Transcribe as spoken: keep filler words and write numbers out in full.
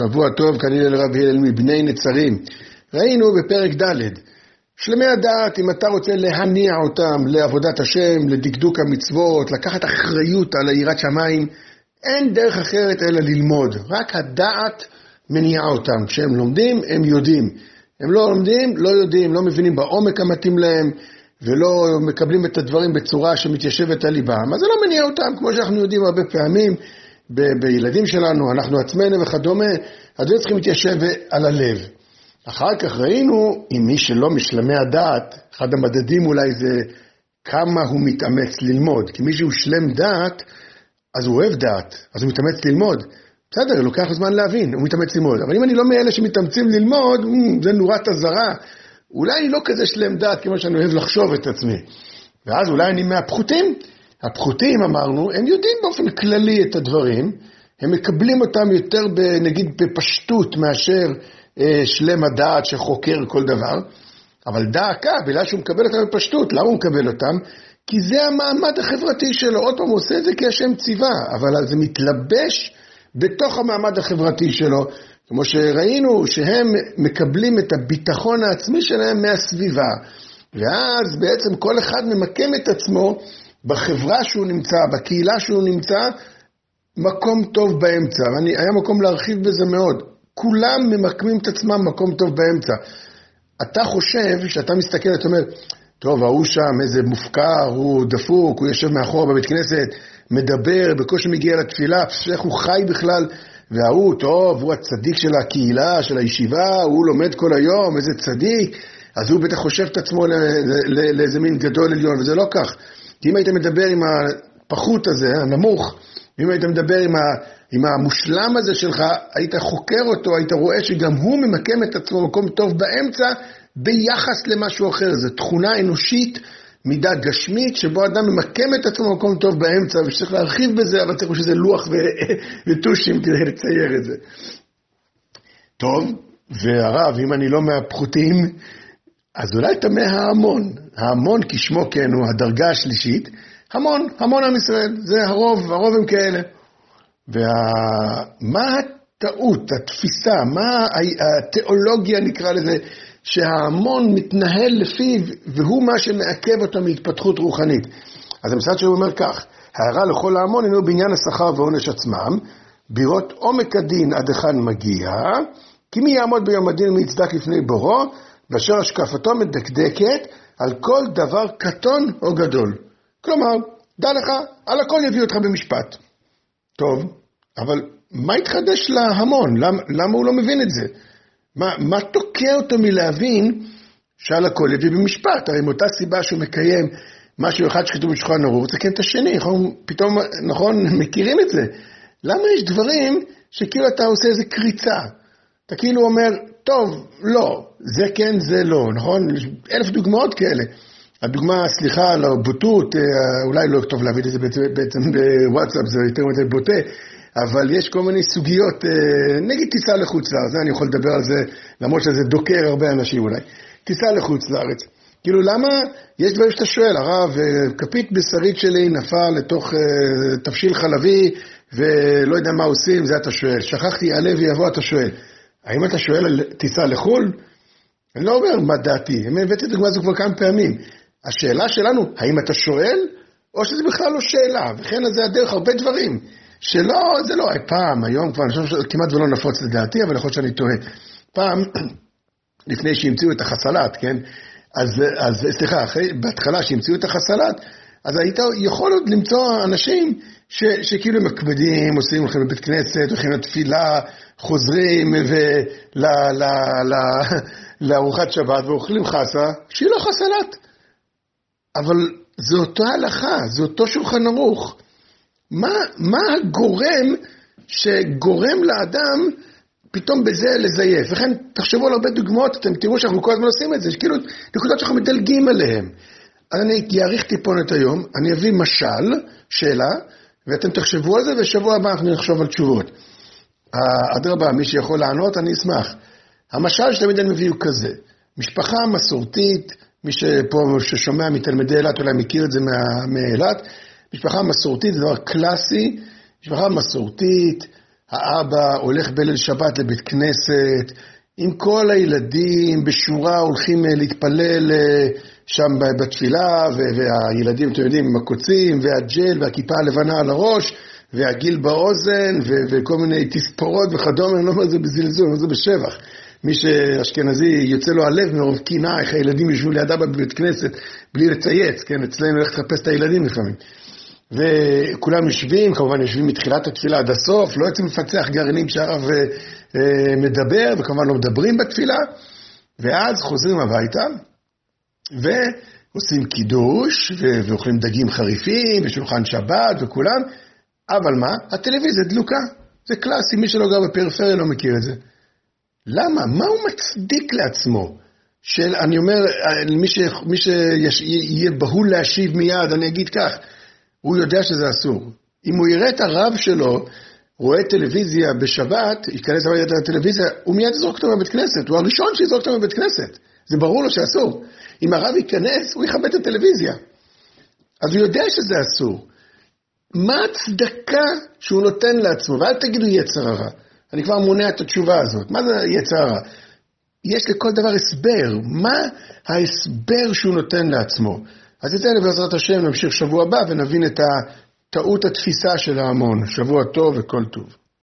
שבוע טוב, כנראה לרב הלל מבני נצרים. ראינו בפרק ד' שלמי הדעת, אם אתה רוצה להניע אותם לעבודת השם, לדקדוק המצוות, לקחת אחריות על יראת שמיים, אין דרך אחרת אלא ללמוד. רק הדעת מניעה אותם. כשהם לומדים, הם יודעים. הם לא לומדים, לא יודעים, לא מבינים בעומק המתאים להם, ולא מקבלים את הדברים בצורה שמתיישבת על ליבם. אז זה לא מניע אותם, כמו שאנחנו יודעים הרבה פעמים, ב- בילדים שלנו, אנחנו עצמנו וכדומה, הדברים צריכים להתיישב על הלב. אחר כך ראינו, אם מי שלא משלמי הדעת, אחד המדדים אולי זה כמה הוא מתאמץ ללמוד. כי מי שהוא שלם דעת, אז הוא אוהב דעת, אז הוא מתאמץ ללמוד. בסדר, לוקח זמן להבין, הוא מתאמץ ללמוד. אבל אם אני לא מאלה שמתאמצים ללמוד, זה נורת הזרה. אולי אני לא כזה שלם דעת, כמו שאני אוהב לחשוב את עצמי. ואז אולי אני מהפחותים. הפחותים, אמרנו, הם יודעים באופן כללי את הדברים, הם מקבלים אותם יותר, נגיד, בפשטות מאשר שלם הדעת שחוקר כל דבר, אבל דעקה, בגלל שהוא מקבל אותם בפשטות, למה הוא מקבל אותם? כי זה המעמד החברתי שלו, עוד פעם הוא עושה את זה כי השם ציווה, אבל זה מתלבש בתוך המעמד החברתי שלו, כמו שראינו שהם מקבלים את הביטחון העצמי שלהם מהסביבה, ואז בעצם כל אחד ממקם את עצמו בחברה שהוא נמצא, בקהילה שהוא נמצא, מקום טוב באמצע. אני, היה מקום להרחיב בזה מאוד. כולם ממקמים את עצמם מקום טוב באמצע. אתה חושב, שאתה מסתכל, אתה אומר, טוב, הוא שם, איזה מופקר, הוא דפוק, הוא יושב מאחור בבית כנסת, מדבר, בקושי מגיע לתפילה, איך הוא חי בכלל, והוא, טוב, הוא הצדיק של הקהילה, של הישיבה, הוא לומד כל היום, איזה צדיק, אז הוא בטח חושב את עצמו לאיזה מין גדול עליון, וזה לא כך. כי אם היית מדבר עם הפחות הזה, הנמוך, אם היית מדבר עם, ה, עם המושלם הזה שלך, היית חוקר אותו, היית רואה שגם הוא ממקם את עצמו מקום טוב באמצע, ביחס למשהו אחר. זו תכונה אנושית, מידה גשמית, שבו אדם ממקם את עצמו מקום טוב באמצע, ושצריך להרחיב בזה, אבל צריך שזה לוח ו... וטושים כדי לצייר את זה. טוב, והרב, אם אני לא מהפחותים, אז אולי תמה ההמון, ההמון כשמו כן הוא הדרגה השלישית, המון, המון עם ישראל, זה הרוב, הרוב הם כאלה. ומה הטעות, התפיסה, מה התיאולוגיה נקרא לזה, שההמון מתנהל לפיו, והוא מה שמעכב אותה מהתפתחות רוחנית. אז המסעד שהוא אומר כך, ההערה לכל ההמון אינו בעניין השכר ועונש עצמם, בירות עומק הדין עד אחד מגיע, כי מי יעמוד ביום הדין מי יצדק לפני בורו, ואשר השקפתו מדקדקת על כל דבר קטון או גדול. כלומר, דע לך, על הכל יביא אותך במשפט. טוב, אבל מה התחדש להמון? למה, למה הוא לא מבין את זה? מה, מה תוקע אותו מלהבין שעל הכל יביא במשפט? הרי מאותה סיבה שהוא מקיים משהו אחד שכתוב בשולחן ערוך, זה כן את השני, נכון? פתאום, נכון, מכירים את זה. למה יש דברים שכאילו אתה עושה איזה קריצה? אתה כאילו אומר, טוב, לא, זה כן, זה לא, נכון? יש אלף דוגמאות כאלה. הדוגמה, סליחה, על הבוטות, אולי לא טוב להביא את זה בעצם בוואטסאפ, זה יותר מדי בוטה, אבל יש כל מיני סוגיות, נגיד טיסה לחוץ לארץ, אני יכול לדבר על זה, למרות שזה דוקר הרבה אנשים אולי, טיסה לחוץ לארץ. כאילו, למה? יש דברים שאתה שואל, הרב, כפית בשרית שלי נפל לתוך תפשיל חלבי, ולא יודע מה עושים, זה אתה שואל. שכחתי, עלה ויבוא, אתה שואל. האם אתה שואל על טיסה לחול? אני לא אומר מה דעתי, הם הבאתי את דוגמה זו כבר כמה פעמים. השאלה שלנו, האם אתה שואל? או שזה בכלל לא שאלה, וכן זה הדרך הרבה דברים. שלא, זה לא, פעם, היום כבר, אני חושב שכמעט ולא נפוץ לדעתי, אבל יכול שאני טועה. פעם, לפני שהמציאו את החסלת, כן? אז, אז סליחה, אחרי, בהתחלה שהמציאו את החסלת, אז היית יכול עוד למצוא אנשים ש, שכאילו מקבדים, עושים הולכים לבית כנסת, הולכים לתפילה, חוזרים לארוחת שבת ואוכלים חסה, שהיא לא חסלת. אבל זו אותה הלכה, זו אותו שולחן ערוך. מה, מה הגורם שגורם לאדם פתאום בזה לזייף? וכן תחשבו על הרבה דוגמאות, אתם תראו שאנחנו כל הזמן עושים את זה, שכאילו נקודות שאנחנו מדלגים עליהם. אני אעריך טיפונת היום, אני אביא משל, שאלה, ואתם תחשבו על זה, ושבוע הבא אנחנו נחשוב על תשובות. אדרבה, מי שיכול לענות, אני אשמח. המשל שתמיד אני מביא הוא כזה, משפחה מסורתית, מי שפה ששומע מתלמדי אילת, אולי מכיר את זה מאילת, משפחה מסורתית, זה דבר קלאסי, משפחה מסורתית, האבא הולך בליל שבת לבית כנסת, עם כל הילדים בשורה הולכים להתפלל שם בתפילה, והילדים, אתם יודעים, עם הקוצים, והג'ל, והכיפה הלבנה על הראש, והגיל באוזן, וכל מיני תספורות וכדומה, אני לא אומר זה בזלזול, אני אומר זה בשבח. מי שאשכנזי יוצא לו הלב מרוב קינה, איך הילדים יושבו ליד אבא בבית כנסת, בלי לצייץ, כן? אצלנו הולך לחפש את הילדים לפעמים. וכולם יושבים, כמובן יושבים מתחילת התפילה עד הסוף, לא יוצא מפצח גרעינים שהרב מדבר, וכמובן לא מדברים בתפילה, ואז חוזרים הביתה, ועושים קידוש, ואוכלים דגים חריפים, ושולחן שבת, וכולם, אבל מה? הטלוויזיה דלוקה, זה קלאסי, מי שלא גר בפריפריה לא מכיר את זה. למה? מה הוא מצדיק לעצמו? של, אני אומר, מי, ש, מי שיהיה בהול להשיב מיד, אני אגיד כך, הוא יודע שזה אסור. אם הוא יראה את הרב שלו, רואה טלוויזיה בשבת, ייכנס לבית הטלוויזיה, הוא מיד יזרוק אותו מבית כנסת, הוא הראשון שיזרוק אותו מבית כנסת. זה ברור לו שאסור. אם הרב ייכנס, הוא יחבט את הטלוויזיה. אז הוא יודע שזה אסור. מה הצדקה שהוא נותן לעצמו? ואל תגידו יצר הרע. אני כבר מונע את התשובה הזאת. מה זה יצר הרע? יש לכל דבר הסבר. מה ההסבר שהוא נותן לעצמו? אז את זה בעזרת השם נמשיך שבוע הבא ונבין את טעות התפיסה של ההמון. שבוע טוב וכל טוב.